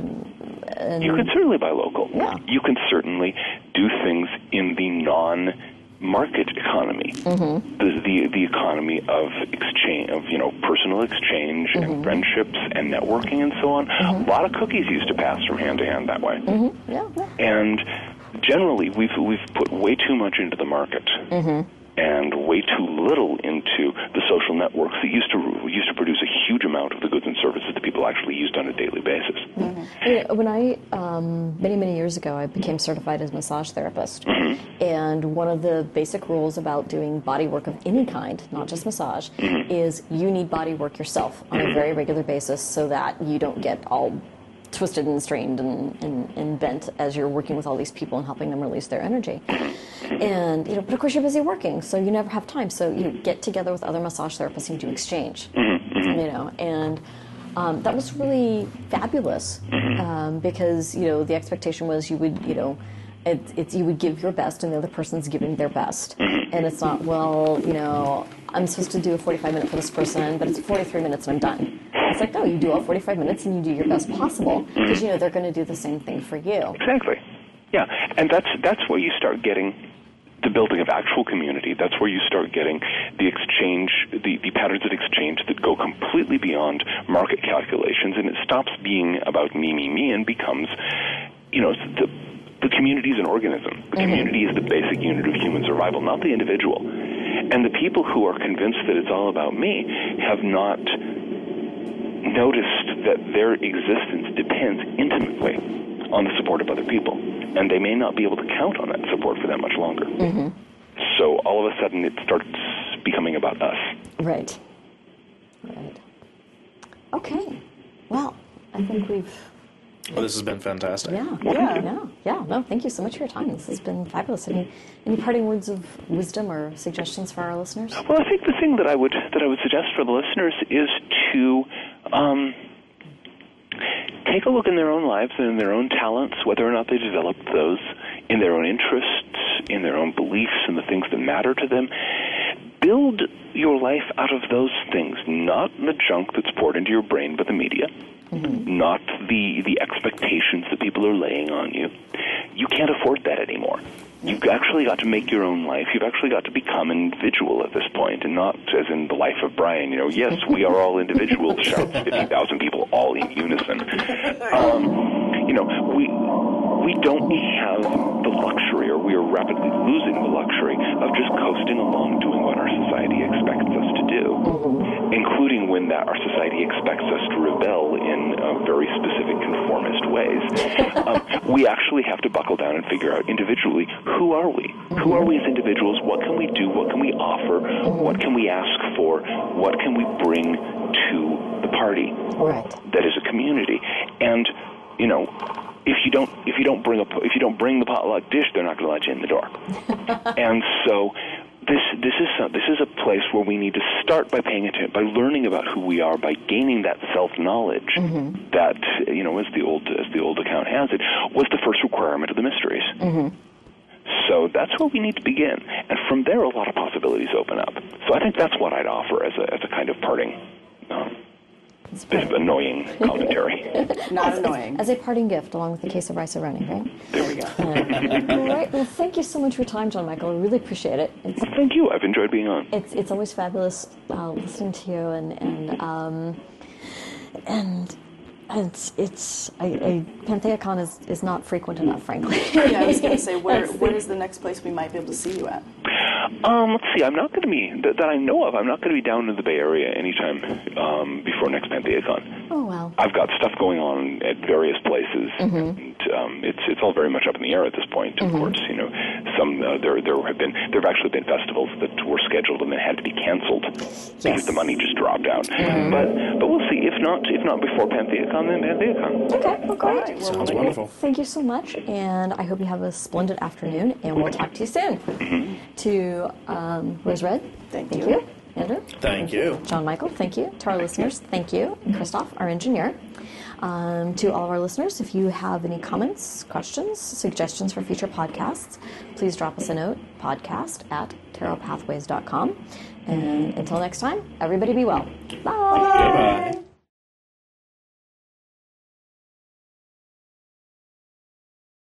You can certainly buy local. Yeah. You can certainly do things in the non-market economy, the economy of exchange, of personal exchange and friendships and networking and so on. A lot of cookies used to pass from hand to hand that way. And generally, we've put way too much into the market. and way too little into the social networks that used to produce a huge amount of the goods and services that people actually used on a daily basis. Mm-hmm. When I, many years ago, I became certified as a massage therapist. Mm-hmm. And one of the basic rules about doing body work of any kind, not just massage, mm-hmm. is you need body work yourself on mm-hmm. a very regular basis so that you don't get all twisted and strained and bent as you're working with all these people and helping them release their energy. And, you know, but of course you're busy working, so you never have time. So you get together with other massage therapists and do exchange, you know, and that was really fabulous because, you know, the expectation was you would, you know, you would give your best and the other person's giving their best. And it's not, well, you know, I'm supposed to do a 45-minute for this person, but it's 43 minutes and I'm done. It's like, no, you do all 45 minutes and you do your best possible because, you know, they're going to do the same thing for you. Exactly. Yeah, and that's where you start getting the building of actual community. That's where you start getting the exchange, the patterns of exchange that go completely beyond market calculations, and it stops being about me and becomes, you know, the community is an organism. The community is the basic unit of human survival, not the individual. And the people who are convinced that it's all about me have not noticed that their existence depends intimately on the support of other people, and they may not be able to count on that support for that much longer. So all of a sudden it starts becoming about us. Right. Okay. Well, I think we've... Well, this has been fantastic. No, thank you so much for your time. This has been fabulous. Any parting words of wisdom or suggestions for our listeners? Well, I think the thing that I would suggest for the listeners is to take a look in their own lives and in their own talents, whether or not they developed those, in their own interests, in their own beliefs, and the things that matter to them. Build your life out of those things, not the junk that's poured into your brain by the media. Not the expectations that people are laying on you. You can't afford that anymore. You've actually got to make your own life. You've actually got to become an individual at this point, and not as in the Life of Brian, you know, yes, we are all individuals, shouts 50,000 people all in unison. You know, we don't have the luxury, or we are rapidly losing the luxury of just coasting along doing what our society expects us to do, including when that our society expects us to rebel in very specific conformist ways. We actually have to buckle down and figure out individually, who are we? Who are we as individuals? What can we do? What can we offer? What can we ask for? What can we bring to the party? That is a community. And, you know, if you don't bring the potluck dish, they're not going to let you in the door. And so this is a place where we need to start by paying attention, by learning about who we are, by gaining that self-knowledge that, you know, as the old account has it, was the first requirement of the mysteries. So that's where we need to begin, and from there a lot of possibilities open up. So I think that's what I'd offer as a kind of parting. Bit of annoying commentary. Not annoying. As a parting gift, along with the case of rice running, right? There we go. All right. Well, thank you so much for your time, John Michael. I really appreciate it. Well, thank you. I've enjoyed being on. It's always fabulous listening to you, and PantheaCon is not frequent enough, frankly. Yeah, I was going to say, where is the next place we might be able to see you at? Let's see. I'm not going to be that I know of. I'm not going to be down in the Bay Area anytime before next PantheaCon. Oh wow! I've got stuff going on at various places, and it's all very much up in the air at this point. Of course, you know, there have actually been festivals that were scheduled and then had to be canceled because the money just dropped out. But we'll see. If not before PantheaCon, then PantheaCon. Okay, well, great. Right. Well, sounds wonderful. Thank you so much, and I hope you have a splendid afternoon. And we'll talk to you soon. To Liz Red, thank you. Andrew, thank you. John Michael, thank you. To our listeners, thank you. Christoph, our engineer. To all of our listeners, if you have any comments, questions, suggestions for future podcasts, please drop us a note, podcast@tarotpathways.com. And until next time, everybody be well. Bye. Goodbye.